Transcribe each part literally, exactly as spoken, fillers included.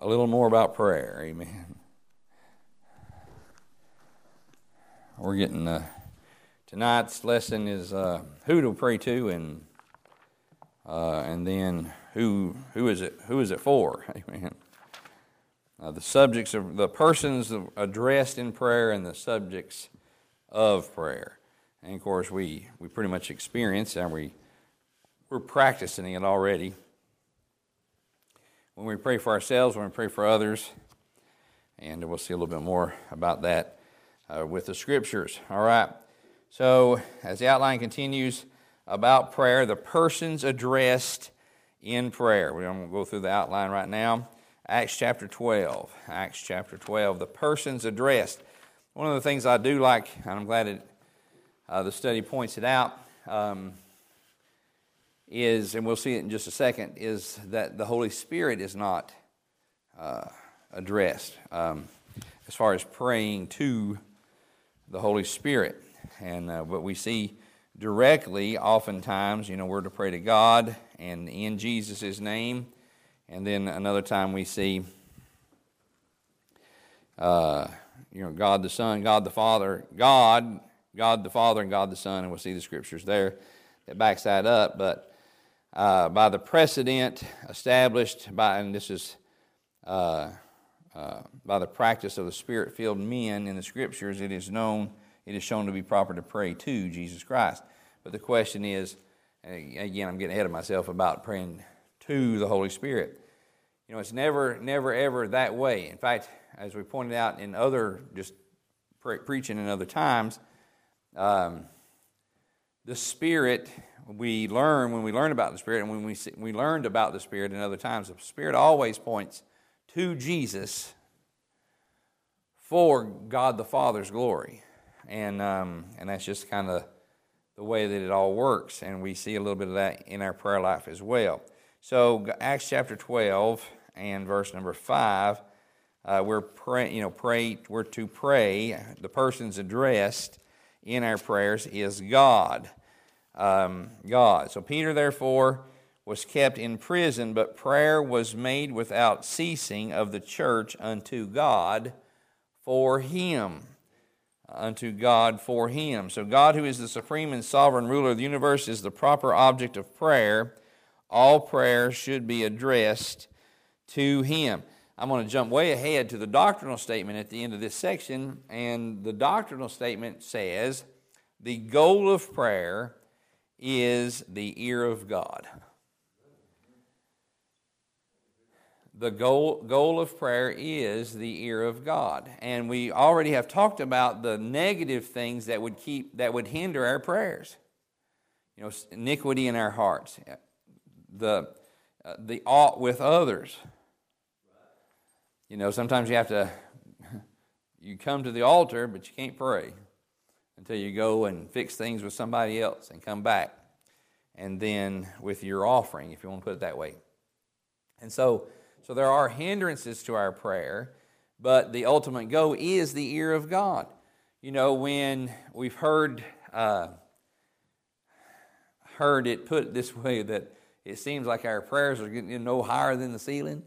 a little more about prayer. Amen. We're getting, uh, tonight's lesson is uh, who to pray to, and uh, and then who who is it who is it for? Amen. Uh, the subjects of the persons addressed in prayer and the subjects of prayer, and of course we we pretty much experience and we we're practicing it already. When we pray for ourselves, when we pray for others, and we'll see a little bit more about that Uh, with the scriptures. All right. So, as the outline continues about prayer, the persons addressed in prayer. We're going to go through the outline right now. Acts chapter twelve. Acts chapter twelve. The persons addressed. One of the things I do like, and I'm glad it, uh, the study points it out, um, is, and we'll see it in just a second, is that the Holy Spirit is not uh, addressed um, as far as praying to the Holy Spirit, and uh, but we see directly oftentimes, you know, we're to pray to God and in Jesus' name, and then another time we see, uh, you know, God the Son, God the Father, God, God the Father, and God the Son, and we'll see the scriptures there that backs that up. But uh, by the precedent established by, and this is. Uh, Uh, by the practice of the Spirit-filled men in the Scriptures, it is known, it is shown to be proper to pray to Jesus Christ. But the question is, and again, I'm getting ahead of myself about praying to the Holy Spirit. You know, it's never, never, ever that way. In fact, as we pointed out in other, just pre- preaching in other times, um, the Spirit, we learn when we learn about the Spirit, and when we we learned about the Spirit in other times, the Spirit always points to Jesus for God the Father's glory, and um, and that's just kind of the way that it all works, and we see a little bit of that in our prayer life as well. So Acts chapter twelve and verse number five, uh, we're pray, you know, pray, we're to pray. The persons addressed in our prayers is God, um, God. So Peter, therefore, was kept in prison, but prayer was made without ceasing of the church unto God for him. Unto God for him. So God, who is the supreme and sovereign ruler of the universe, is the proper object of prayer. All prayer should be addressed to him. I'm going to jump way ahead to the doctrinal statement at the end of this section, and the doctrinal statement says, the goal of prayer is the ear of God. The goal, goal of prayer is the ear of God. And we already have talked about the negative things that would keep that would hinder our prayers. You know, iniquity in our hearts, the uh, the ought with others. You know, sometimes you have to, you come to the altar, but you can't pray until you go and fix things with somebody else and come back. And then with your offering, if you want to put it that way. And so... So there are hindrances to our prayer, but the ultimate goal is the ear of God. You know, when we've heard uh, heard it put this way, that it seems like our prayers are getting no higher than the ceiling,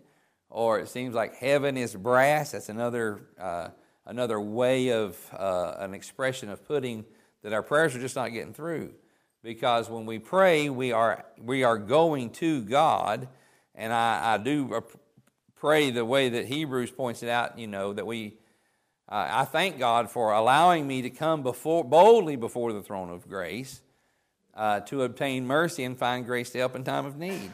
or it seems like heaven is brass. That's another uh, another way of uh, an expression of putting that our prayers are just not getting through, because when we pray, we are we are going to God, and I, I do. Pray the way that Hebrews points it out, you know, that we, uh, I thank God for allowing me to come before boldly before the throne of grace uh, to obtain mercy and find grace to help in time of need.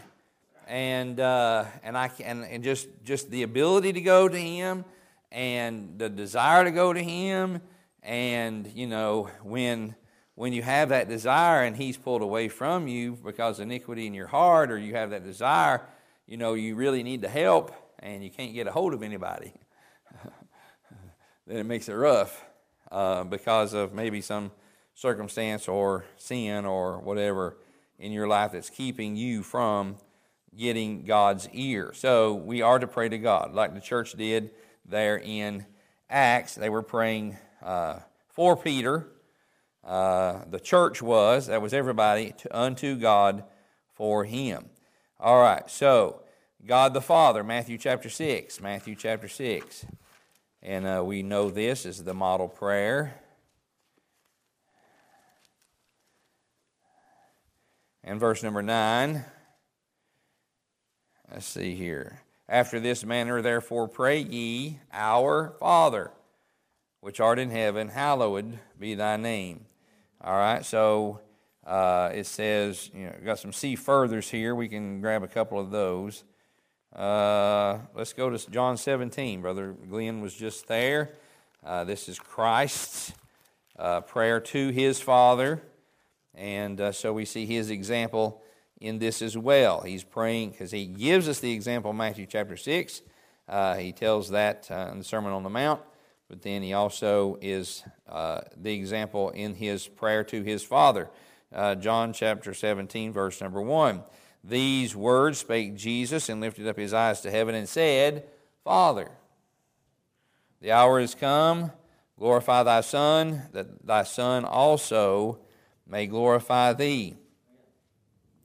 And uh, and I and, and just, just the ability to go to Him and the desire to go to Him, and, you know, when, when you have that desire and He's pulled away from you because of iniquity in your heart, or you have that desire, you know, you really need the help, and you can't get a hold of anybody, then it makes it rough uh, because of maybe some circumstance or sin or whatever in your life that's keeping you from getting God's ear. So we are to pray to God, like the church did there in Acts. They were praying uh, for Peter. Uh, the church was, that was everybody, to, unto God for him. All right, so... God the Father, Matthew chapter six, Matthew chapter six. And uh, we know this is the model prayer. And verse number nine, let's see here. After this manner, therefore, pray ye, Our Father, which art in heaven, hallowed be thy name. All right, so uh, it says, you know, we've got some see furthers here. We can grab a couple of those. Uh, let's go to John seventeen. Brother Glenn was just there. Uh, this is Christ's uh, prayer to his Father. And uh, so we see his example in this as well. He's praying because he gives us the example in Matthew chapter six. Uh, he tells that uh, in the Sermon on the Mount, but then he also is uh, the example in his prayer to his Father. Uh, John chapter seventeen, verse number one. These words spake Jesus and lifted up his eyes to heaven and said, Father, the hour is come, glorify thy Son, that thy Son also may glorify thee.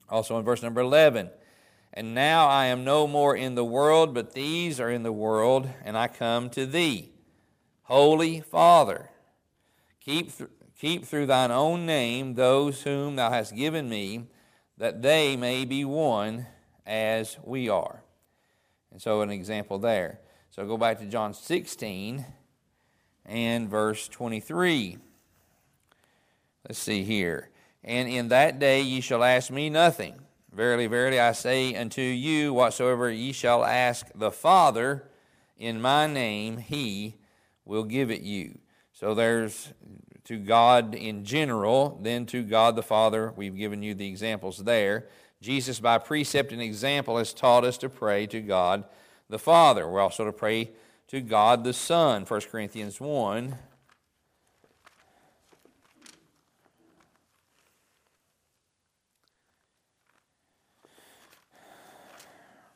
Also in verse number eleven, and now I am no more in the world, but these are in the world, and I come to thee. Holy Father, keep, th- keep through thine own name those whom thou hast given me, that they may be one as we are. And so an example there. So go back to John sixteen and verse twenty-three. Let's see here. And in that day ye shall ask me nothing. Verily, verily, I say unto you, whatsoever ye shall ask the Father in my name, he will give it you. So there's to God in general, then to God the Father. We've given you the examples there. Jesus, by precept and example, has taught us to pray to God the Father. We're also to pray to God the Son, First Corinthians one.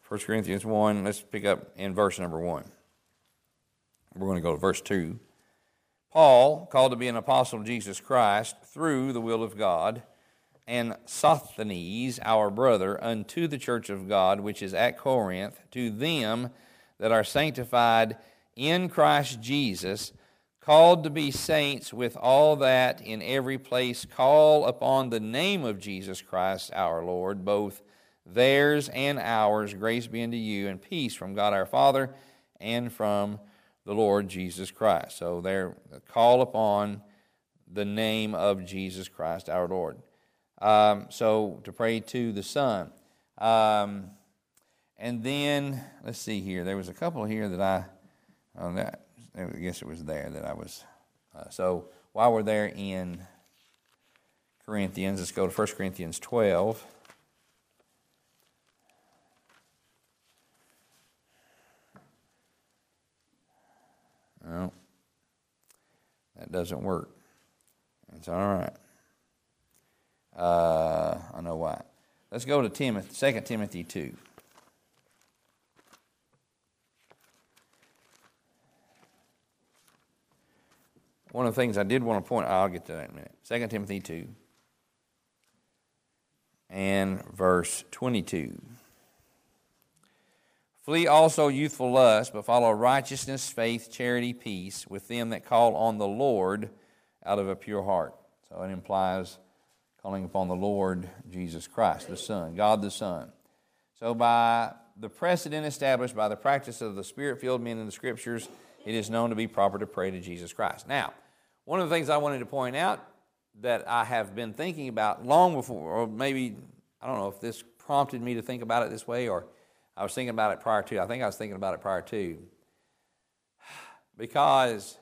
First Corinthians one, let's pick up in verse number one. We're going to go to verse two. Paul, called to be an apostle of Jesus Christ through the will of God, and Sosthenes, our brother, unto the church of God, which is at Corinth, to them that are sanctified in Christ Jesus, called to be saints, with all that in every place call upon the name of Jesus Christ our Lord, both theirs and ours, grace be unto you, and peace from God our Father and from the Lord Jesus Christ. So there, call upon the name of Jesus Christ our Lord. Um, so to pray to the Son. Um, and then, let's see here, there was a couple here that I, oh, that, I guess it was there that I was. Uh, so while we're there in Corinthians, let's go to First Corinthians twelve. No, that doesn't work. It's all right. Uh, I know why. Let's go to Timothy, Second Timothy two. One of the things I did want to point out, I'll get to that in a minute. Second Timothy two and verse twenty-two. Flee also youthful lust, but follow righteousness, faith, charity, peace, with them that call on the Lord out of a pure heart. So it implies calling upon the Lord Jesus Christ, the Son, God the Son. So by the precedent established by the practice of the Spirit-filled men in the Scriptures, it is known to be proper to pray to Jesus Christ. Now, one of the things I wanted to point out that I have been thinking about long before, or maybe, I don't know if this prompted me to think about it this way, or I was thinking about it prior to. I think I was thinking about it prior to. Because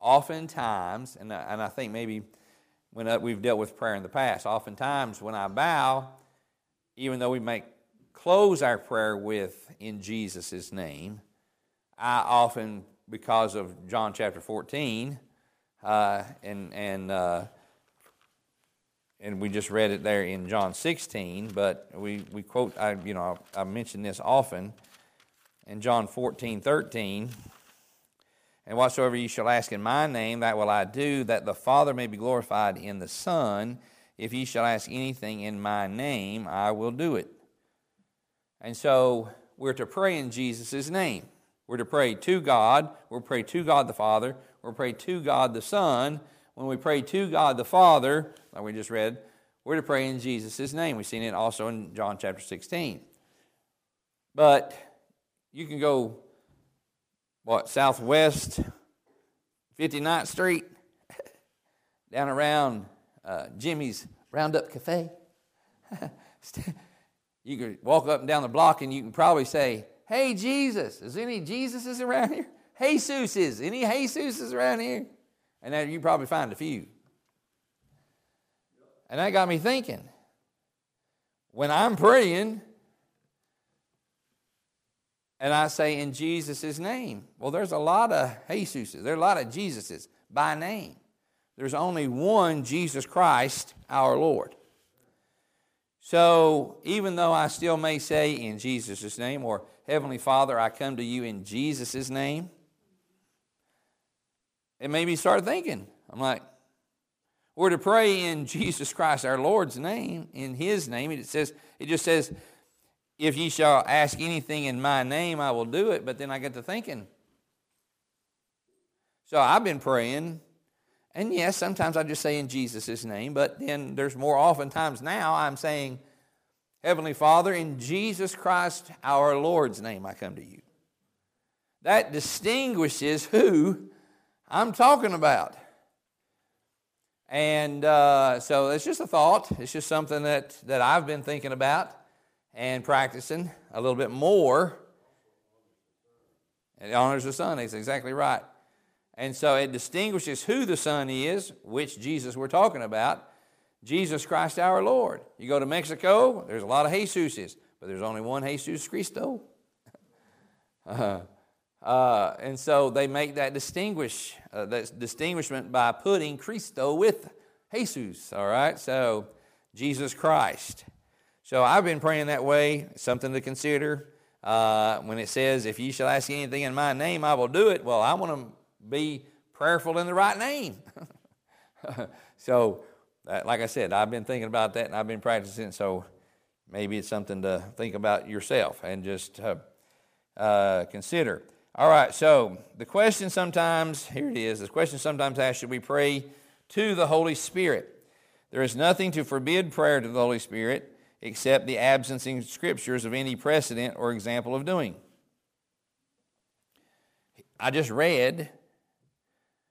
oftentimes, and I, and I think maybe when we've dealt with prayer in the past, oftentimes when I bow, even though we may close our prayer with, in Jesus' name, I often, because of John chapter fourteen, uh, and, and, uh, and we just read it there in John sixteen, but we, we quote, I, you know, I, I mention this often, in John fourteen, thirteen, and whatsoever you shall ask in my name, that will I do, that the Father may be glorified in the Son. If ye shall ask anything in my name, I will do it. And so we're to pray in Jesus' name. We're to pray to God. We'll pray to God the Father. We'll pray to God the Son. When we pray to God the Father, like we just read, we're to pray in Jesus' name. We've seen it also in John chapter sixteen. But you can go, what, southwest, fifty-ninth Street, down around uh, Jimmy's Roundup Cafe. You can walk up and down the block and you can probably say, "Hey, Jesus, is any Jesuses around here? Jesuses, any Jesuses around here?" And that you probably find a few. And that got me thinking, when I'm praying and I say in Jesus' name, well, there's a lot of Jesuses. There are a lot of Jesuses by name. There's only one Jesus Christ, our Lord. So even though I still may say in Jesus' name, or Heavenly Father, I come to you in Jesus' name, it made me start thinking. I'm like, we're to pray in Jesus Christ, our Lord's name, in His name. It says, it just says, if ye shall ask anything in my name, I will do it. But then I get to thinking. So I've been praying, and yes, sometimes I just say in Jesus' name, but then there's more oftentimes now I'm saying, Heavenly Father, in Jesus Christ, our Lord's name, I come to you. That distinguishes who I'm talking about. And uh, so it's just a thought. It's just something that, that I've been thinking about and practicing a little bit more. It honors the Son. That's exactly right. And so it distinguishes who the Son is, which Jesus we're talking about, Jesus Christ our Lord. You go to Mexico, there's a lot of Jesuses, but there's only one Jesus Cristo. uh, uh, and so they make that distinguish, uh, that distinguishment by putting Cristo with Jesus, all right? So Jesus Christ. So I've been praying that way, something to consider. Uh, when it says, if ye shall ask anything in my name, I will do it. Well, I want to be prayerful in the right name. So, like I said, I've been thinking about that and I've been practicing, so maybe it's something to think about yourself and just uh, uh, consider. All right, so the question sometimes, here it is, the question sometimes asked, should we pray to the Holy Spirit? There is nothing to forbid prayer to the Holy Spirit except the absence in Scriptures of any precedent or example of doing. I just read,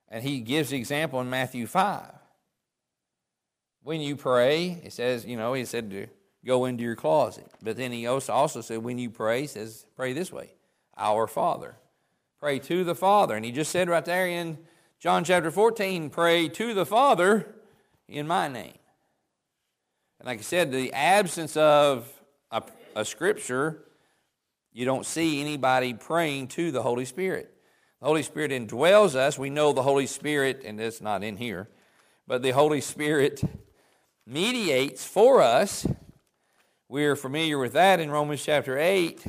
and he gives the example in Matthew five. When you pray, it says, you know, he said to go into your closet. But then he also said, when you pray, he says, pray this way, our Father. Pray to the Father. And he just said right there in John chapter fourteen, pray to the Father in my name. And like I said, the absence of a, a scripture, you don't see anybody praying to the Holy Spirit. The Holy Spirit indwells us. We know the Holy Spirit, and it's not in here, but the Holy Spirit mediates for us. We're familiar with that in Romans chapter eight.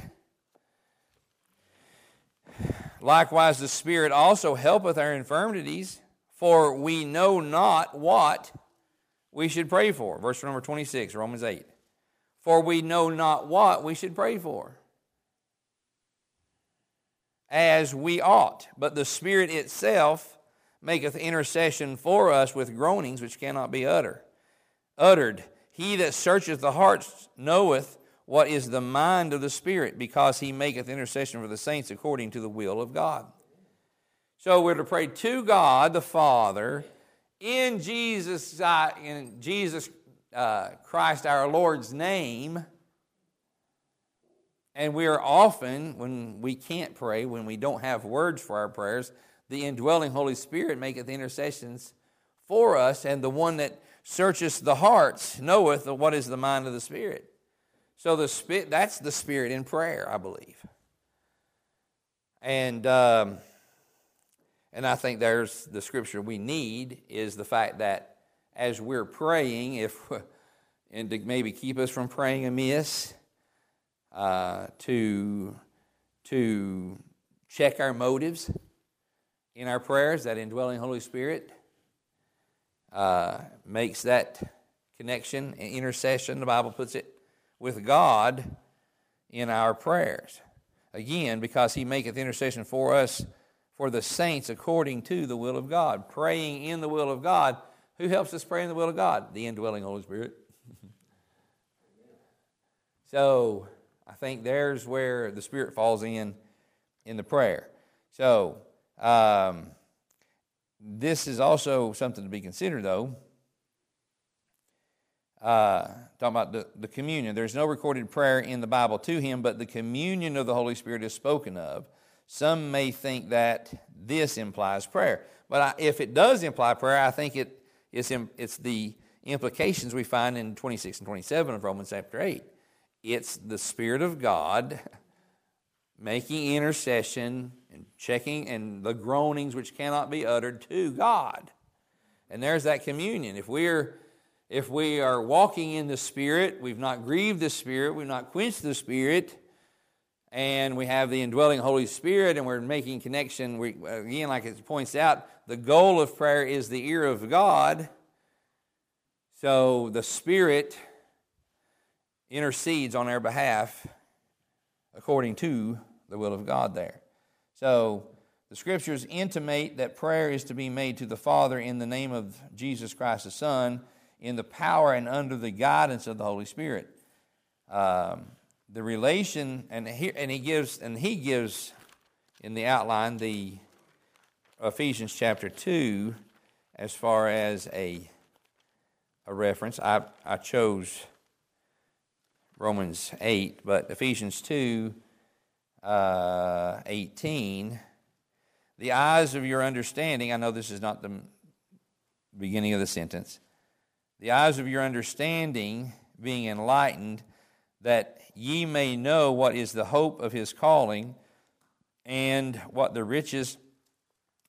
Likewise, the Spirit also helpeth our infirmities, for we know not what we should pray for. Verse number twenty-six, Romans eight. For we know not what we should pray for, as we ought. But the Spirit itself maketh intercession for us with groanings which cannot be utter, uttered. He that searcheth the hearts knoweth what is the mind of the Spirit, because he maketh intercession for the saints according to the will of God. So we're to pray to God the Father in Jesus, uh, in Jesus uh, Christ our Lord's name. And we are often, when we can't pray, when we don't have words for our prayers, the indwelling Holy Spirit maketh intercessions for us, and the one that searcheth the hearts knoweth what is the mind of the Spirit. So the Spirit, that's the Spirit in prayer, I believe. And um, and I think there's the scripture we need is the fact that as we're praying, if and to maybe keep us from praying amiss, Uh, to to check our motives in our prayers, that indwelling Holy Spirit uh, makes that connection and intercession, the Bible puts it, with God in our prayers. again, because he maketh intercession for us, for the saints, according to the will of God. Praying in the will of God. Who helps us pray in the will of God? The indwelling Holy Spirit. So I think there's where the Spirit falls in, in the prayer. So um, this is also something to be considered, though. Uh, talking about the, the communion. There's no recorded prayer in the Bible to him, but the communion of the Holy Spirit is spoken of. Some may think that this implies prayer. But I, if it does imply prayer, I think it it's, it's the implications we find in twenty-six and twenty-seven of Romans chapter eight. It's the Spirit of God making intercession and checking and the groanings which cannot be uttered to God. And there's that communion. If we're If we are walking in the Spirit, we've not grieved the Spirit, we've not quenched the Spirit, and we have the indwelling Holy Spirit, and we're making connection. We, again, like it points out, the goal of prayer is the ear of God. So the Spirit intercedes on our behalf according to the will of God there. So the Scriptures intimate that prayer is to be made to the Father in the name of Jesus Christ, the Son, in the power and under the guidance of the Holy Spirit. Um, the relation, and he, and he gives, and he gives in the outline the Ephesians chapter two as far as a a reference. I I chose Romans eight, but Ephesians two uh, eighteen. The eyes of your understanding. I know this is not the beginning of the sentence. The eyes of your understanding being enlightened, that ye may know what is the hope of his calling, and what the riches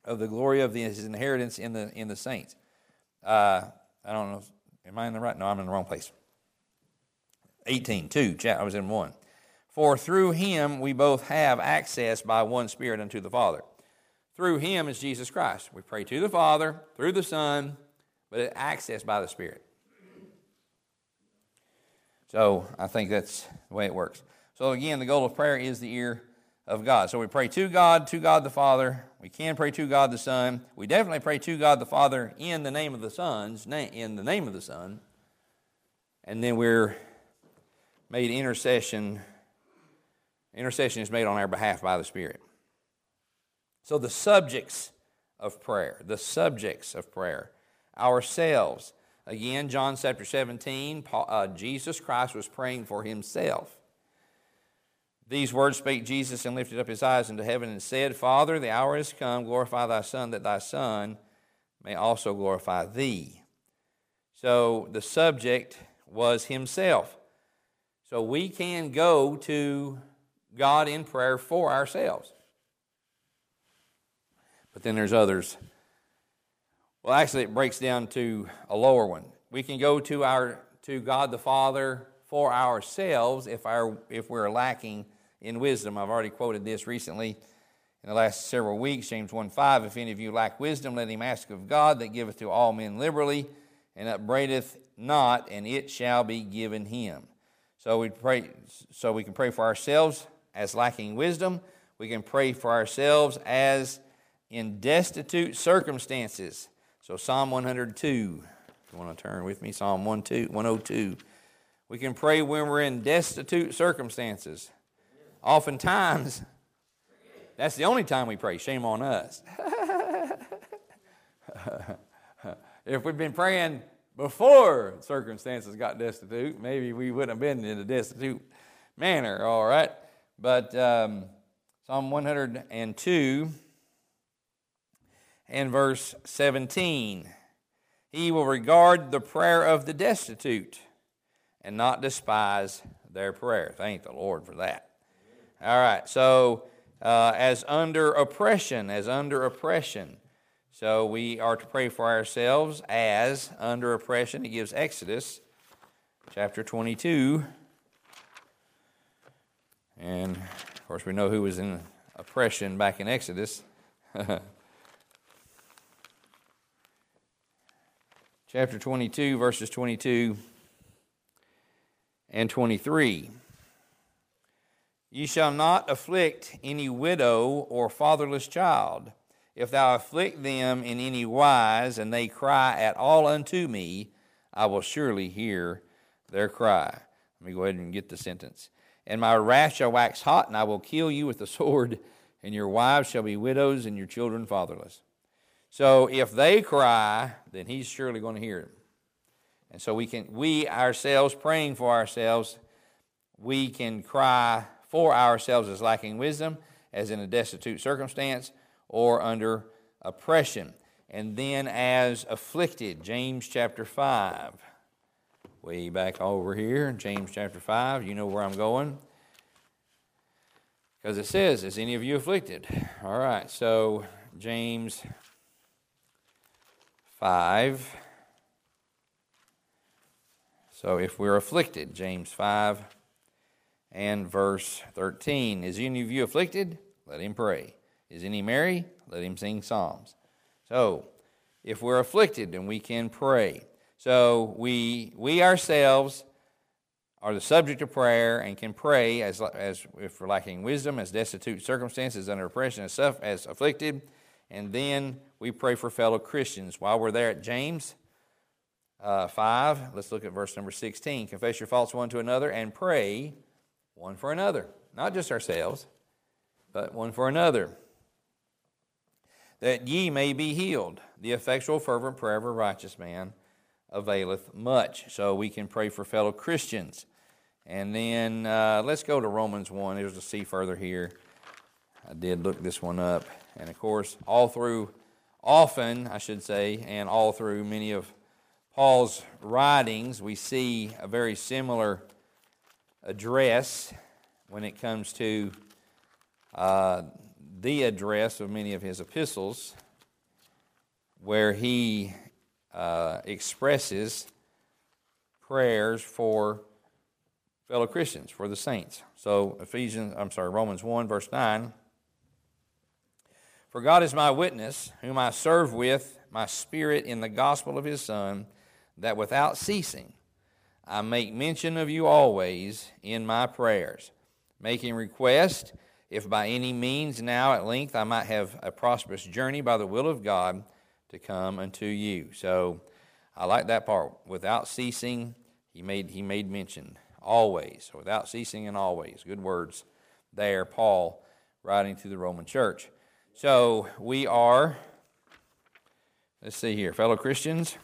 of the glory of his inheritance in the in the saints. Uh, I don't know. Am I in the right? No, I'm in the wrong place. eighteen, two, I was in one. For through him we both have access by one Spirit unto the Father. Through him is Jesus Christ. We pray to the Father, through the Son, but it's accessed by the Spirit. So I think that's the way it works. So again, the goal of prayer is the ear of God. So we pray to God, to God the Father. We can pray to God the Son. We definitely pray to God the Father in the name of the Son's in the name of the Son. And then we're made intercession. Intercession is made on our behalf by the Spirit. So the subjects of prayer, the subjects of prayer. Ourselves. Again, John chapter seventeen, Paul, uh, Jesus Christ was praying for himself. These words spake Jesus, and lifted up his eyes into heaven, and said, Father, the hour is come, glorify thy Son, that thy Son may also glorify thee. So the subject was himself. So we can go to God in prayer for ourselves. But then there's others. Well, actually, it breaks down to a lower one. We can go to our to God the Father for ourselves if our if we're lacking in wisdom. I've already quoted this recently in the last several weeks, James one five, if any of you lack wisdom, let him ask of God that giveth to all men liberally and upbraideth not, and it shall be given him. So we pray. So we can pray for ourselves as lacking wisdom. We can pray for ourselves as in destitute circumstances. So Psalm one oh two, if you want to turn with me, Psalm one oh two. We can pray when we're in destitute circumstances. Oftentimes, that's the only time we pray. Shame on us. If we'd been praying before circumstances got destitute, maybe we wouldn't have been in a destitute manner, all right? But um, Psalm one oh two... and verse seventeen, he will regard the prayer of the destitute and not despise their prayer. Thank the Lord for that. All right, so uh, as under oppression, as under oppression. So we are to pray for ourselves as under oppression. It gives Exodus chapter twenty-two. And, of course, we know who was in oppression back in Exodus. Chapter twenty-two, verses twenty-two and twenty-three. Ye shall not afflict any widow or fatherless child. If thou afflict them in any wise, and they cry at all unto me, I will surely hear their cry. Let me go ahead and get the sentence. And my wrath shall wax hot, and I will kill you with the sword, and your wives shall be widows, and your children fatherless. So if they cry, then he's surely going to hear them. And so we can, we ourselves, praying for ourselves, we can cry for ourselves as lacking wisdom, as in a destitute circumstance, or under oppression. And then as afflicted, James chapter five. Way back over here, James chapter five, you know where I'm going. Because it says, is any of you afflicted? All right, so James five. So if we're afflicted, James five and verse thirteen. Is any of you afflicted? Let him pray. Is any merry? Let him sing psalms. So if we're afflicted, then we can pray. So we we ourselves are the subject of prayer and can pray as as if we're lacking wisdom, as destitute circumstances, under oppression, as, suff- as afflicted. And then we pray for fellow Christians. While we're there at James uh, five, let's look at verse number sixteen. Confess your faults one to another and pray one for another. Not just ourselves, but one for another. That ye may be healed. The effectual fervent prayer of a righteous man availeth much. So we can pray for fellow Christians. And then uh, let's go to Romans one. There's a C further here. I did look this one up. And of course, all through, often I should say, and all through many of Paul's writings, we see a very similar address when it comes to uh, the address of many of his epistles, where he uh, expresses prayers for fellow Christians, for the saints. So Ephesians, I'm sorry, Romans one, verse nine. For God is my witness, whom I serve with my spirit in the gospel of his Son, that without ceasing I make mention of you always in my prayers, making request, if by any means now at length I might have a prosperous journey by the will of God to come unto you. So I like that part. Without ceasing, he made he made mention. Always. Without ceasing and always. Good words there, Paul writing to the Roman church. So we are, let's see here, fellow Christians.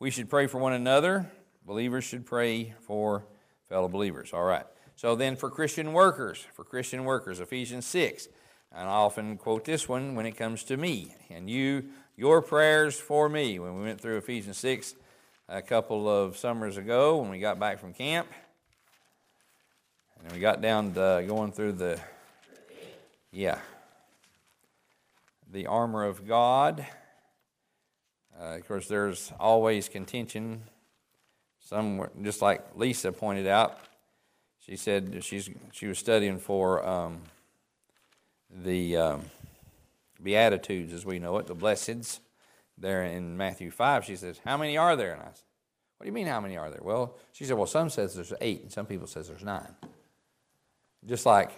We should pray for one another. Believers should pray for fellow believers. All right. So then for Christian workers, for Christian workers, Ephesians six, and I often quote this one when it comes to me, and you, your prayers for me. When we went through Ephesians six a couple of summers ago when we got back from camp, and then we got down to going through the, yeah, the armor of God. Uh, of course, there's always contention. Some, just like Lisa pointed out, she said she's she was studying for um, the um, Beatitudes, as we know it, the Blesseds, there in Matthew five. She says, how many are there? And I said, what do you mean, how many are there? Well, she said, well, some says there's eight, and some people says there's nine. Just like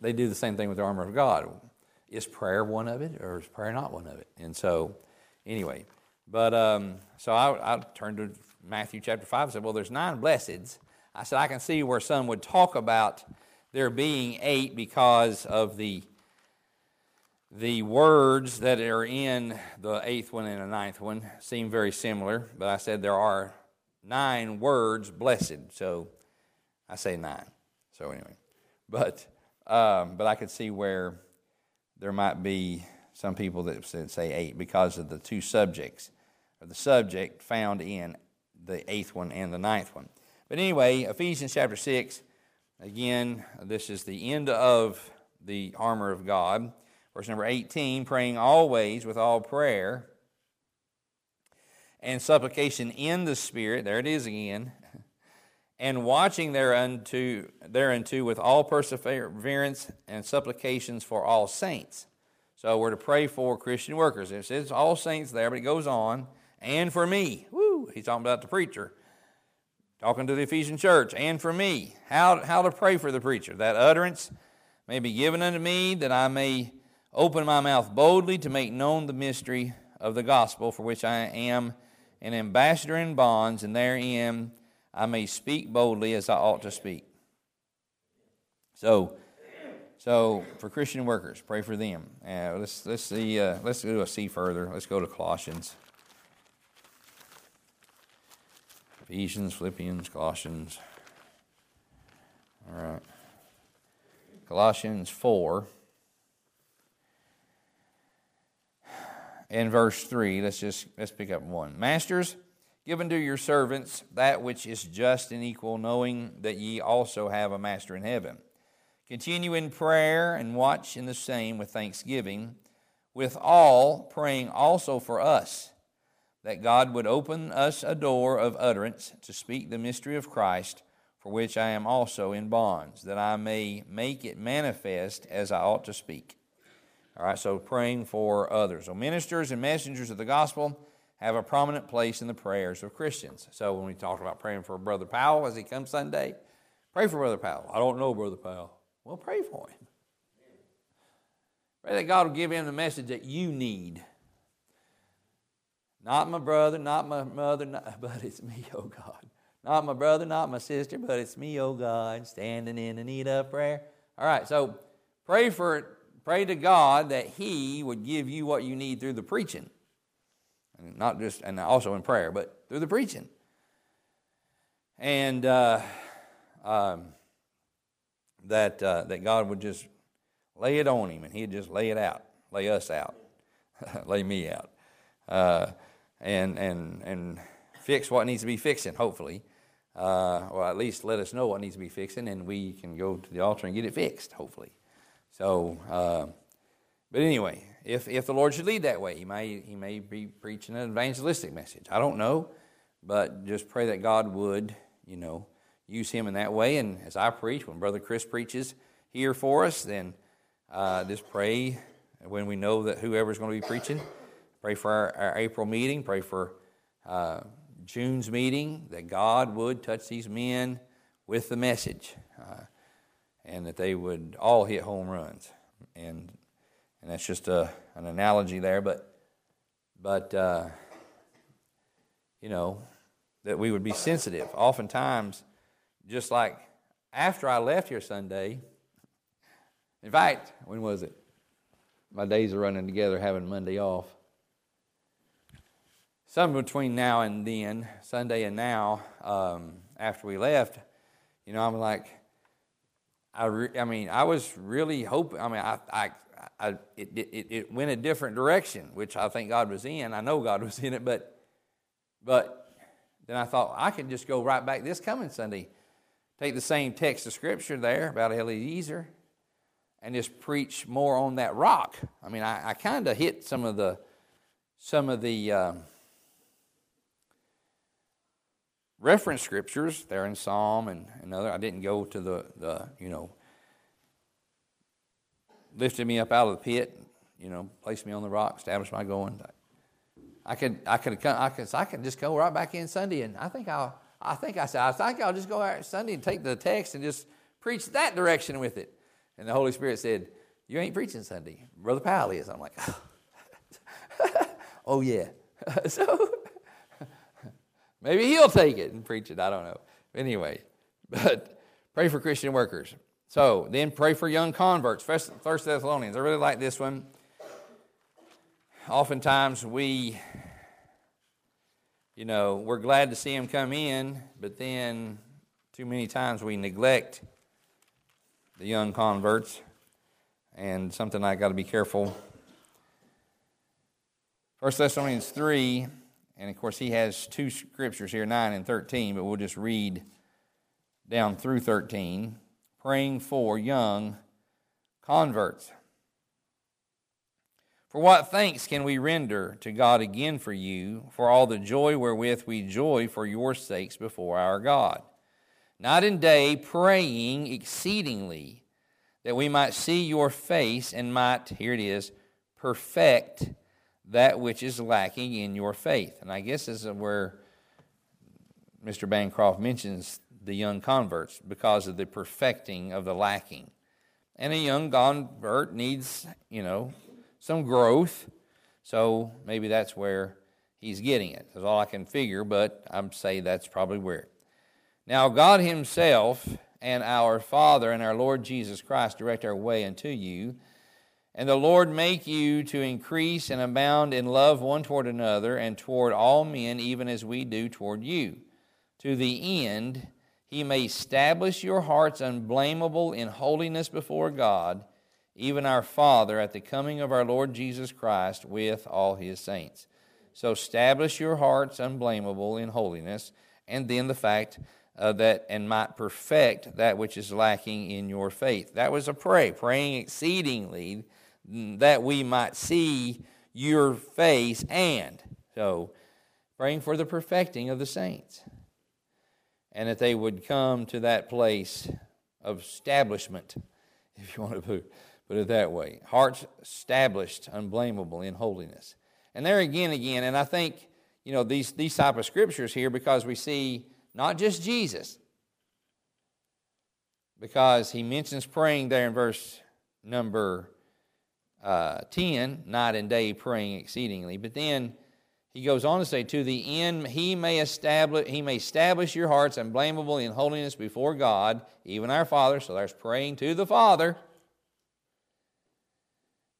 they do the same thing with the armor of God. Is prayer one of it, or is prayer not one of it? And so, anyway, but um, so I, I turned to Matthew chapter five and said, well, there's nine Blesseds. I said, I can see where some would talk about there being eight because of the the words that are in the eighth one and the ninth one seem very similar. But I said there are nine words, blessed. So I say nine. So anyway, but um, but I could see where there might be some people that said say eight because of the two subjects, or the subject found in the eighth one and the ninth one. But anyway, Ephesians chapter six, again, this is the end of the armor of God. Verse number eighteen, praying always with all prayer and supplication in the Spirit, there it is again, and watching thereunto, thereunto with all perseverance and supplications for all saints. So we're to pray for Christian workers. It says all saints there, but it goes on, and for me. Woo, he's talking about the preacher. talking to the Ephesian church, and for me, how, how to pray for the preacher. That utterance may be given unto me, that I may open my mouth boldly to make known the mystery of the gospel, for which I am an ambassador in bonds, and therein I may speak boldly as I ought to speak. So, so for Christian workers, pray for them. Uh, let's let's see. Uh, let's do a see further. Let's go to Colossians, Ephesians, Philippians, Colossians. All right, Colossians four. In verse three, let's just let's pick up one. Masters, give unto your servants that which is just and equal, knowing that ye also have a master in heaven. Continue in prayer and watch in the same with thanksgiving, with all praying also for us, that God would open us a door of utterance to speak the mystery of Christ, for which I am also in bonds, that I may make it manifest as I ought to speak. All right, so praying for others. So ministers and messengers of the gospel have a prominent place in the prayers of Christians. So when we talk about praying for Brother Powell as he comes Sunday, pray for Brother Powell. I don't know Brother Powell. Well, pray for him. Pray that God will give him the message that you need. Not my brother, not my mother, not, but it's me, oh God. Not my brother, not my sister, but it's me, oh God, standing in the need of prayer. All right, so pray for it. Pray to God that He would give you what you need through the preaching. And not just, and also in prayer, but through the preaching. And uh, um, that uh, that God would just lay it on Him, and He'd just lay it out, lay us out, lay me out, uh, and and and fix what needs to be fixing, hopefully, uh, or at least let us know what needs to be fixing, and we can go to the altar and get it fixed, hopefully. So, uh, but anyway, if if the Lord should lead that way, he may he may be preaching an evangelistic message. I don't know, but just pray that God would, you know, use him in that way. And as I preach, when Brother Chris preaches here for us, then uh, just pray when we know that whoever's going to be preaching. Pray for our, our April meeting. Pray for uh, June's meeting, that God would touch these men with the message. Uh, and that they would all hit home runs. And and that's just a, an analogy there, but, but uh, you know, that we would be sensitive. Oftentimes, just like after I left here Sunday, in fact, when was it? My days are running together, having Monday off. Some between now and then, Sunday and now, um, after we left, you know, I'm like, I, re- I mean, I was really hoping, I mean, I, I, I it, it, it went a different direction, which I think God was in. I know God was in it, but but then I thought, I could just go right back this coming Sunday, take the same text of Scripture there about Eliezer, and just preach more on that rock. I mean, I, I kind of hit some of the, some of the um, reference scriptures there in Psalm and another. I didn't go to the, the, you know, lifted me up out of the pit, you know, placed me on the rock, established my going. I could, I could, I could, I could just go right back in Sunday, and I think I'll, I think I said, I think I'll just go out Sunday and take the text and just preach that direction with it. And the Holy Spirit said, "You ain't preaching Sunday. Brother Powell is." I'm like, "Oh, oh yeah." So. Maybe he'll take it and preach it. I don't know. Anyway, but pray for Christian workers. So then pray for young converts. First Thessalonians. I really like this one. Oftentimes we, you know, we're glad to see them come in, but then too many times we neglect the young converts, and something I got to be careful. First Thessalonians three. And, of course, he has two scriptures here, nine and thirteen, but we'll just read down through thirteen, praying for young converts. For what thanks can we render to God again for you, for all the joy wherewith we joy for your sakes before our God, night and day praying exceedingly, that we might see your face and might, here it is, perfect that which is lacking in your faith. And I guess this is where Mister Bancroft mentions the young converts because of the perfecting of the lacking. And a young convert needs, you know, some growth. So maybe that's where he's getting it. That's all I can figure, but I'd say that's probably where. Now God himself and our Father and our Lord Jesus Christ direct our way unto you. And the Lord make you to increase and abound in love one toward another and toward all men, even as we do toward you, to the end he may establish your hearts unblameable in holiness before God, even our Father, at the coming of our Lord Jesus Christ with all his saints. So establish your hearts unblameable in holiness, and then the fact uh, that, and might perfect that which is lacking in your faith. That was a pray, praying exceedingly, that we might see your face, and so praying for the perfecting of the saints, and that they would come to that place of establishment, if you want to put it that way. Hearts established, unblameable in holiness. And there again, again, and I think, you know, these, these type of scriptures here, because we see not just Jesus, because he mentions praying there in verse number uh, ten, night and day praying exceedingly, but then he goes on to say, to the end he may establish he may establish your hearts unblameable in holiness before God, even our Father. So there's praying to the Father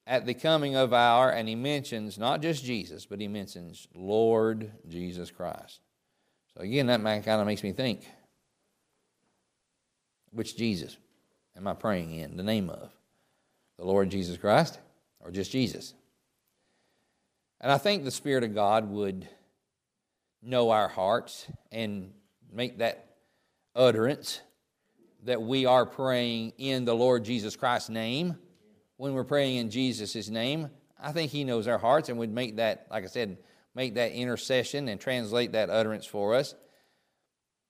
at the coming of our, and he mentions not just Jesus, but he mentions Lord Jesus Christ. So again, that kind of makes me think, which Jesus am I praying in the name of? The Lord Jesus Christ or just Jesus? And I think the Spirit of God would know our hearts and make that utterance that we are praying in the Lord Jesus Christ's name. When we're praying in Jesus' name, I think he knows our hearts and would make that, like I said, make that intercession and translate that utterance for us.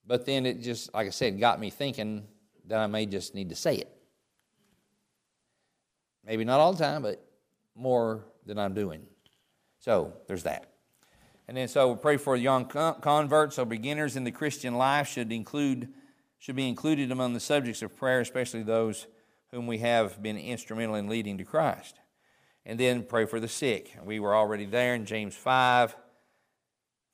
But then it just, like I said, got me thinking that I may just need to say it. Maybe not all the time, but more than I'm doing. So there's that. And then so we pray for young converts. So beginners in the Christian life should include should be included among the subjects of prayer, especially those whom we have been instrumental in leading to Christ. And then pray for the sick. We were already there in James five,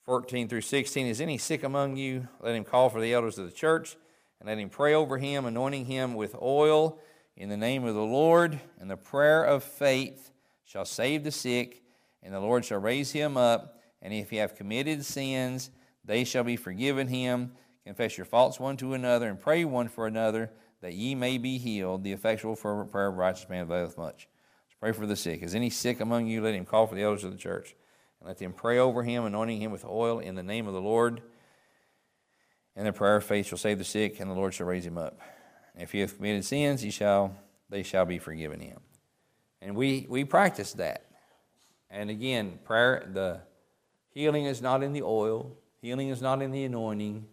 fourteen through sixteen. Is any sick among you? Let him call for the elders of the church, and let him pray over him, anointing him with oil in the name of the Lord. And the prayer of faith shall save the sick, and the Lord shall raise him up, and if he have committed sins, they shall be forgiven him. Confess your faults one to another, and pray one for another, that ye may be healed. The effectual fervent prayer of righteous man availeth much. Let's pray for the sick. Is any sick among you? Let him call for the elders of the church, and let them pray over him, anointing him with oil in the name of the Lord. And the prayer of faith shall save the sick, and the Lord shall raise him up. And if he have committed sins, he shall, they shall be forgiven him. And we we practice that. And again, prayer, the healing is not in the oil. Healing is not in the anointing.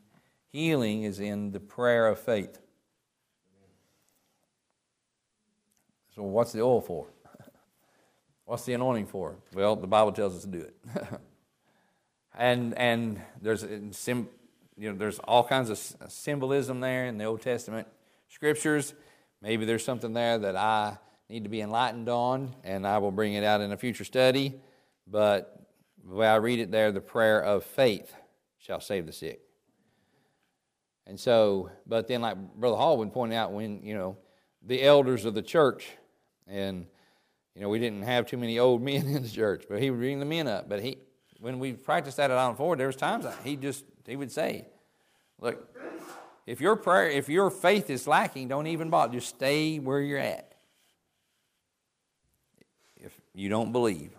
Healing is in the prayer of faith. So what's the oil for? What's the anointing for? Well, the Bible tells us to do it. and and there's you know there's all kinds of symbolism there in the Old Testament scriptures. Maybe there's something there that I need to be enlightened on, and I will bring it out in a future study. But the way I read it there, the prayer of faith shall save the sick. And so, but then like Brother Hall would point out, when, you know, the elders of the church, and, you know, we didn't have too many old men in the church, but he would bring the men up. But he, when we practiced that at Island Forward, there was times he just, he would say, look, if your prayer, if your faith is lacking, don't even bother, just stay where you're at. You don't believe.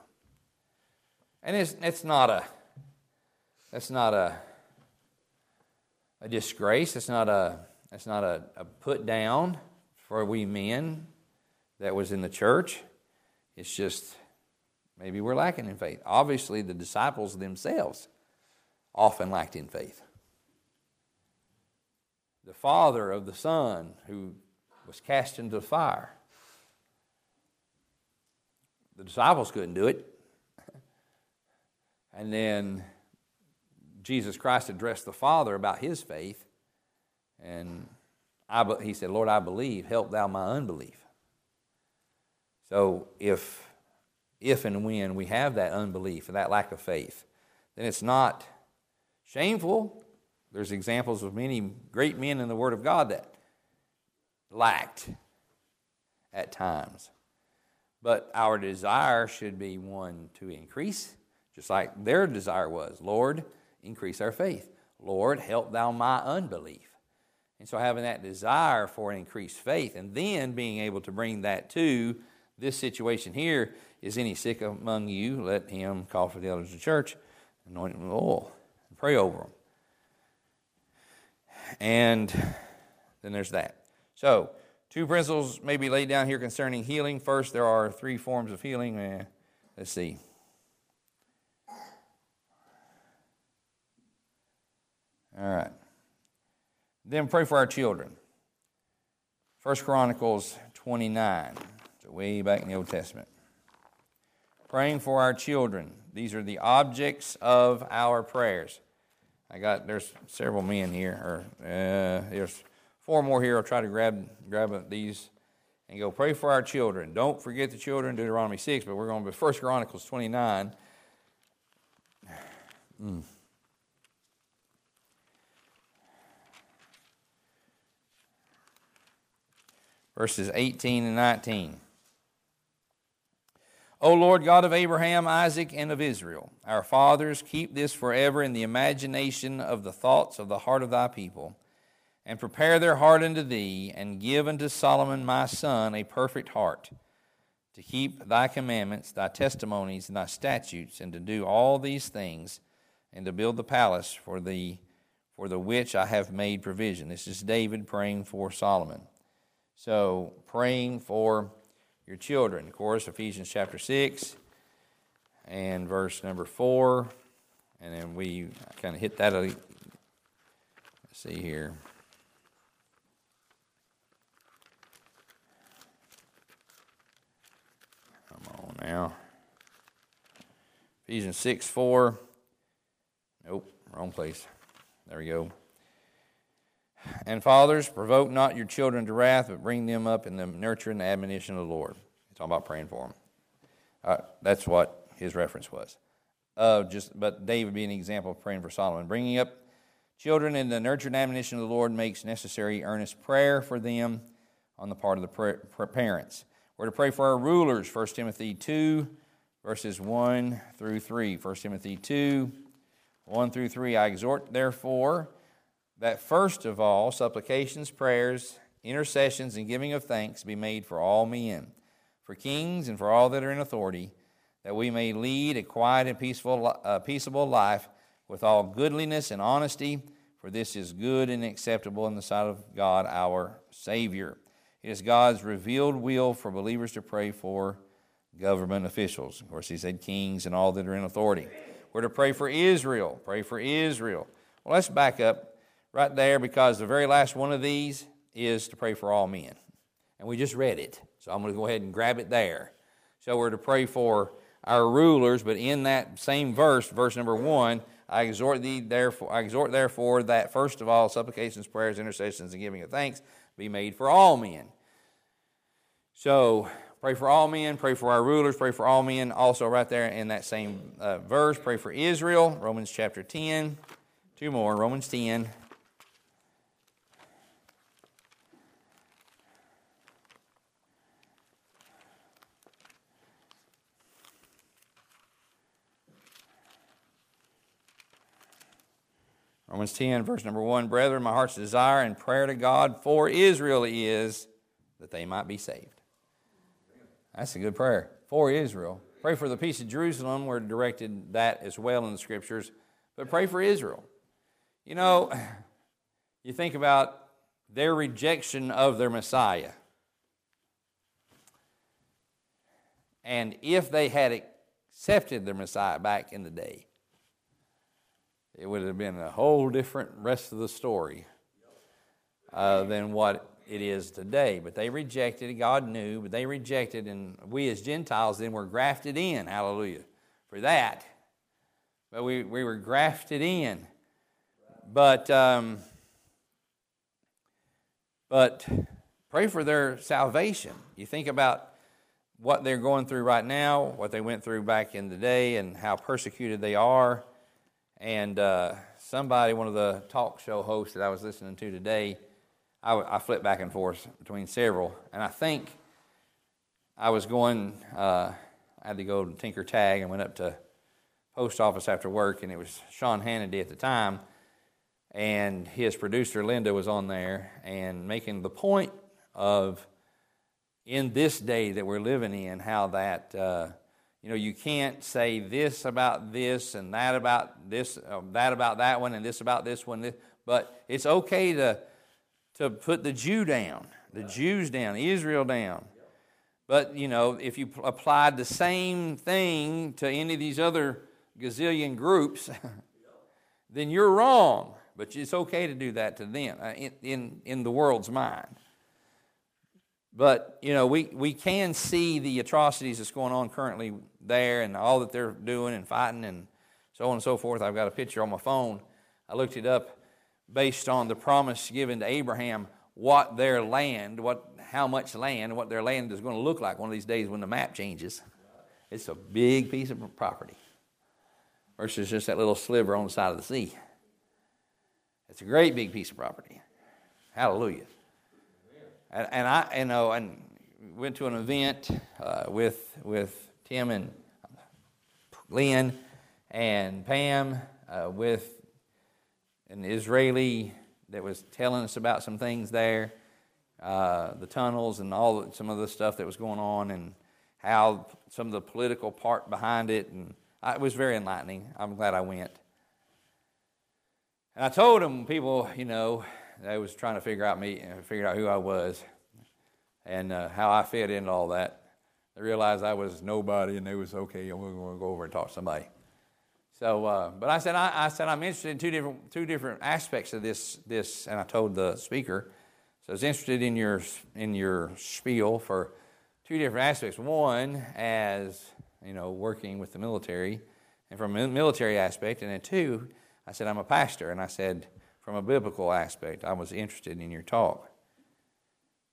And it's it's not a that's not a a disgrace. It's not a that's not a, a put down for we men that was in the church. It's just maybe we're lacking in faith. Obviously the disciples themselves often lacked in faith. The father of the son who was cast into the fire. The disciples couldn't do it. And then Jesus Christ addressed the Father about his faith, and I, he said, Lord, I believe, help thou my unbelief. So if, if and when we have that unbelief and that lack of faith, then it's not shameful. There's examples of many great men in the Word of God that lacked at times. But our desire should be one to increase, just like their desire was. Lord, increase our faith. Lord, help thou my unbelief. And so having that desire for an increased faith and then being able to bring that to this situation here, is any sick among you, let him call for the elders of the church, anoint them with oil, and pray over them. And then there's that. So, two principles may be laid down here concerning healing. First, there are three forms of healing. Eh, let's see. All right. Then pray for our children. First Chronicles twenty-nine, so way back in the Old Testament. Praying for our children. These are the objects of our prayers. I got, there's several men here, or uh, there's four more here. I'll try to grab grab these and go pray for our children. Don't forget the children, Deuteronomy six, but we're going to be First Chronicles twenty-nine. Mm. Verses eighteen and nineteen. O Lord God of Abraham, Isaac, and of Israel, our fathers, keep this forever in the imagination of the thoughts of the heart of thy people, and prepare their heart unto thee, and give unto Solomon my son a perfect heart, to keep thy commandments, thy testimonies, and thy statutes, and to do all these things, and to build the palace for the, for the which I have made provision. This is David praying for Solomon. So, praying for your children. Of course, Ephesians chapter six and verse number four. And then we kind of hit that. Let's see here. Come on now. Ephesians six, four. Nope, wrong place. There we go. And fathers, provoke not your children to wrath, but bring them up in the nurture and the admonition of the Lord. It's all about praying for them. Uh, that's what his reference was. Uh, just, but David being an example of praying for Solomon. Bringing up children in the nurture and admonition of the Lord makes necessary earnest prayer for them on the part of the pra- pra- parents. We're to pray for our rulers, First Timothy two, verses one through three. First Timothy two, one through three, I exhort, therefore, that first of all, supplications, prayers, intercessions, and giving of thanks be made for all men, for kings and for all that are in authority, that we may lead a quiet and peaceful, uh, peaceable life with all goodliness and honesty, for this is good and acceptable in the sight of God our Savior. It is God's revealed will for believers to pray for government officials. Of course, he said kings and all that are in authority. We're to pray for Israel. Pray for Israel. Well, let's back up right there, because the very last one of these is to pray for all men. And we just read it, so I'm going to go ahead and grab it there. So we're to pray for our rulers, but in that same verse, verse number one, I exhort thee therefore, I exhort therefore that first of all supplications, prayers, intercessions, and giving of thanks be made for all men. So pray for all men, pray for our rulers, pray for all men. Also right there in that same uh, verse, pray for Israel, Romans chapter ten, two more, Romans ten. Romans ten, verse number one, brethren, my heart's desire and prayer to God for Israel is that they might be saved. That's a good prayer, for Israel. Pray for the peace of Jerusalem. We're directed that as well in the Scriptures, but pray for Israel. You know, you think about their rejection of their Messiah. And if they had accepted their Messiah back in the day, it would have been a whole different rest of the story uh, than what it is today. But they rejected it. God knew, but they rejected, and we as Gentiles then were grafted in. Hallelujah for that. But we, we were grafted in. but um, but pray for their salvation. You think about what they're going through right now, what they went through back in the day, and how persecuted they are. And uh, somebody, one of the talk show hosts that I was listening to today, I, I flipped back and forth between several, and I think I was going, uh, I had to go to Tinker Tag and went up to post office after work, and it was Sean Hannity at the time, and his producer Linda was on there and making the point of, in this day that we're living in, how that, uh, you know, you can't say this about this and that about this, uh, that about that one and this about this one, this, but it's okay to to put the Jew down, the Jews down, Israel down. But, you know, if you applied the same thing to any of these other gazillion groups, then you're wrong. But it's okay to do that to them uh, in, in, in the world's mind. But, you know, we, we can see the atrocities that's going on currently there and all that they're doing and fighting and so on and so forth. I've got a picture on my phone. I looked it up based on the promise given to Abraham, what their land, what how much land, what their land is going to look like one of these days when the map changes. It's a big piece of property versus just that little sliver on the side of the sea. It's a great big piece of property. Hallelujah. And, and I, you know, and went to an event uh, with with Tim and Lynn and Pam uh, with an Israeli that was telling us about some things there, uh, the tunnels and all some of the stuff that was going on, and how some of the political part behind it, and I, it was very enlightening. I'm glad I went. And I told them people, you know. They was trying to figure out me, figure out who I was, and uh, how I fit into all that. They realized I was nobody, and they was okay. We're going to go over and talk to somebody. So, uh, but I said, I, I said I'm interested in two different two different aspects of this this, and I told the speaker. So I was interested in your in your spiel for two different aspects. One, as you know, working with the military, and from a military aspect, and then two, I said I'm a pastor, and I said, from a biblical aspect, I was interested in your talk.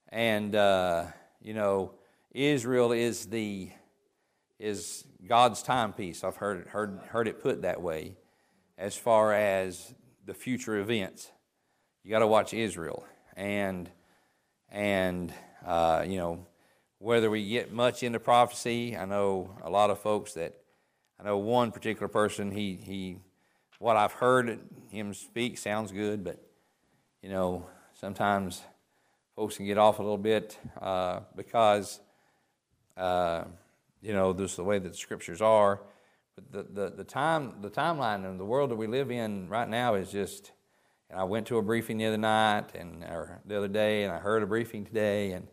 And, uh, you know, Israel is the is God's timepiece. I've heard, heard, heard it put that way as far as the future events. You got to watch Israel. And, and uh, you know, whether we get much into prophecy, I know a lot of folks that, I know one particular person, he he... what I've heard him speak sounds good, but, you know, sometimes folks can get off a little bit uh, because, uh, you know, this is the way that the Scriptures are. But the, the, the time, the timeline and the world that we live in right now is just, and I went to a briefing the other night and or the other day, and I heard a briefing today, and,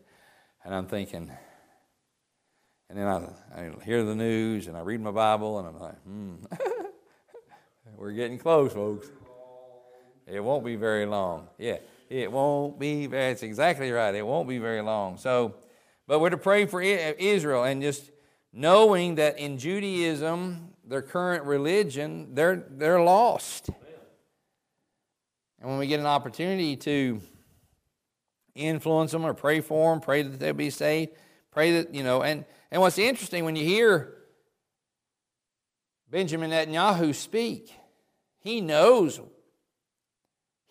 and I'm thinking, and then I, I hear the news, and I read my Bible, and I'm like, hmm. We're getting close, folks. It won't be very long. Yeah, it won't be. That's exactly right. It won't be very long. So, but we're to pray for Israel, and just knowing that in Judaism, their current religion, they're they're lost. And when we get an opportunity to influence them or pray for them, pray that they'll be saved, pray that, you know, and, and what's interesting when you hear Benjamin Netanyahu speak, He knows,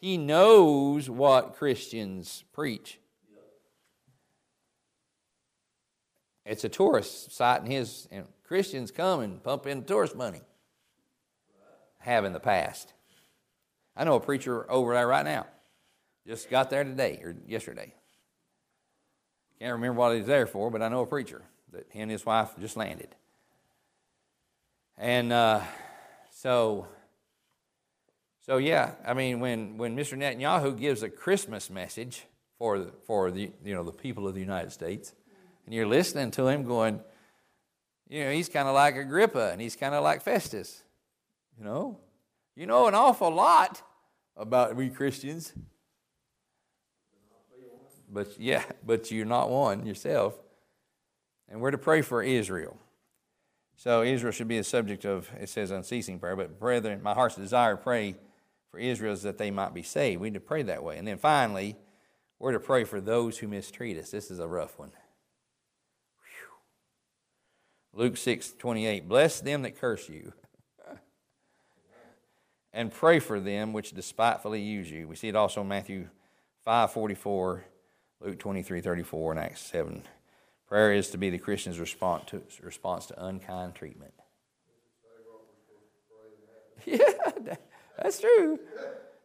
he knows what Christians preach. It's a tourist site, and his and Christians come and pump in tourist money. Have in the past. I know a preacher over there right now. Just got there today or yesterday. Can't remember what he was there for, but I know a preacher that he and his wife just landed. And uh, so. So yeah, I mean, when, when Mister Netanyahu gives a Christmas message for the, for the you know the people of the United States, and you're listening to him going, you know, he's kind of like Agrippa and he's kind of like Festus, you know, you know an awful lot about we Christians, but yeah, but you're not one yourself, and we're to pray for Israel. So Israel should be a subject of, it says, unceasing prayer. But brethren, my heart's desire, pray for Israel is that they might be saved. We need to pray that way. And then finally, we're to pray for those who mistreat us. This is a rough one. Whew. Luke six twenty-eight, bless them that curse you, and pray for them which despitefully use you. We see it also in Matthew five forty-four, Luke twenty-three thirty-four, and Acts seven. Prayer is to be the Christian's response to, response to unkind treatment. Yeah, that's true.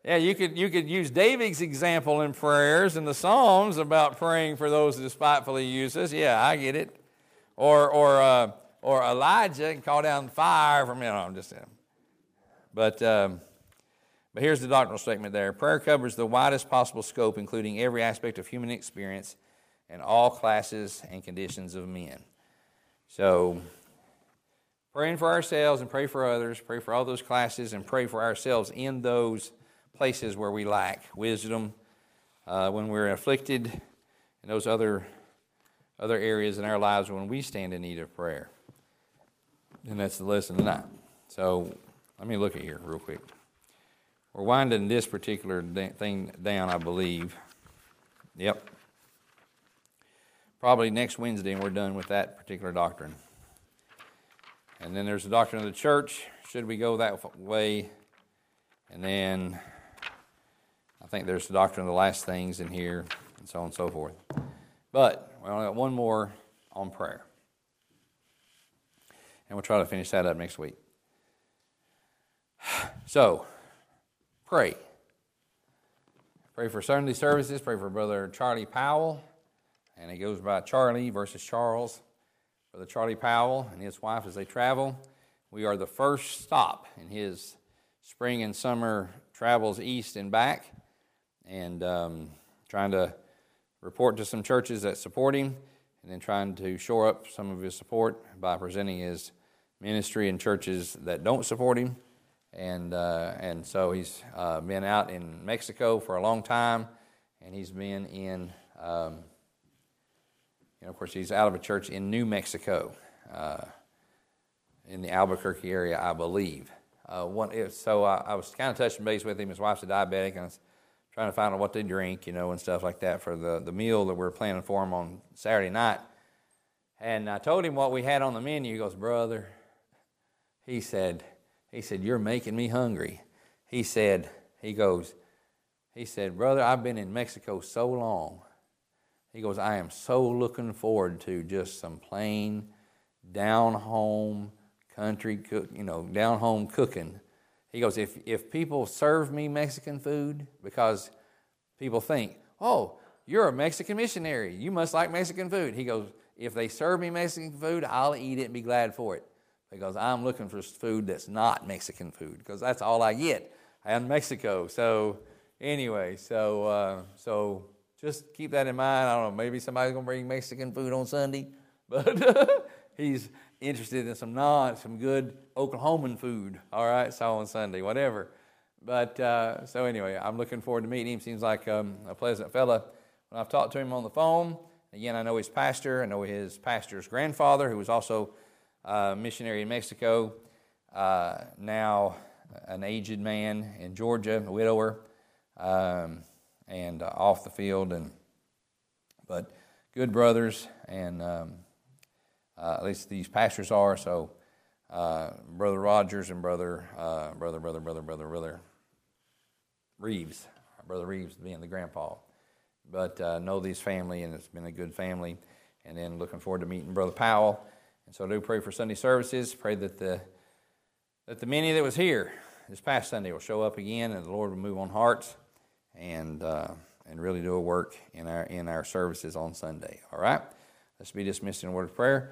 Yeah, you could you could use David's example in prayers in the Psalms about praying for those who despitefully use us. Yeah, I get it. Or or uh, or Elijah can call down fire from you know, I'm just saying. But um, but here's the doctrinal statement there. Prayer covers the widest possible scope, including every aspect of human experience and all classes and conditions of men. So praying for ourselves and pray for others, pray for all those classes and pray for ourselves in those places where we lack wisdom, uh, when we're afflicted, and those other other areas in our lives when we stand in need of prayer. And that's the lesson tonight. So let me look at here real quick. We're winding this particular thing down, I believe. Yep. Probably next Wednesday, and we're done with that particular doctrine. And then there's the doctrine of the church, should we go that way. And then I think there's the doctrine of the last things in here, and so on and so forth. But we only got one more on prayer. And we'll try to finish that up next week. So, pray. Pray for Sunday services. Pray for Brother Charlie Powell. And it goes by Charlie versus Charles. Brother Charlie Powell and his wife as they travel. We are the first stop in his spring and summer travels east and back. And um, trying to report to some churches that support him. And then trying to shore up some of his support by presenting his ministry in churches that don't support him. And uh, and so he's uh, been out in Mexico for a long time, and he's been in, um, you know, of course, he's out of a church in New Mexico, uh, in the Albuquerque area, I believe. Uh, one, so I, I was kind of touching base with him. His wife's a diabetic, and I was trying to find out what they drink, you know, and stuff like that for the, the meal that we were planning for him on Saturday night. And I told him what we had on the menu. He goes, brother, he said... He said, you're making me hungry. He said, he goes, he said, brother, I've been in Mexico so long. He goes, I am so looking forward to just some plain, down-home country, cook, you know, down-home cooking. He goes, if if people serve me Mexican food, because people think, oh, you're a Mexican missionary. You must like Mexican food. He goes, if they serve me Mexican food, I'll eat it and be glad for it. Because I'm looking for food that's not Mexican food, because that's all I get in Mexico. So anyway, so uh, so just keep that in mind. I don't know, maybe somebody's gonna bring Mexican food on Sunday, but he's interested in some non, some good Oklahoman food. All right, so on Sunday, whatever. But uh, so anyway, I'm looking forward to meeting him. Seems like um, a pleasant fella. When I've talked to him on the phone, again, I know his pastor. I know his pastor's grandfather, who was also Uh, missionary in Mexico, uh, now an aged man in Georgia, a widower, um, and uh, off the field, and but good brothers, and um, uh, at least these pastors are. So, uh, Brother Rogers and brother, uh, brother, brother, brother, brother, brother Reeves, brother Reeves being the grandpa, but uh, know these family, and it's been a good family, and then looking forward to meeting Brother Powell. And so I do pray for Sunday services. Pray that the that the many that was here this past Sunday will show up again, and the Lord will move on hearts and uh, and really do a work in our in our services on Sunday. All right, let's be dismissed in a word of prayer.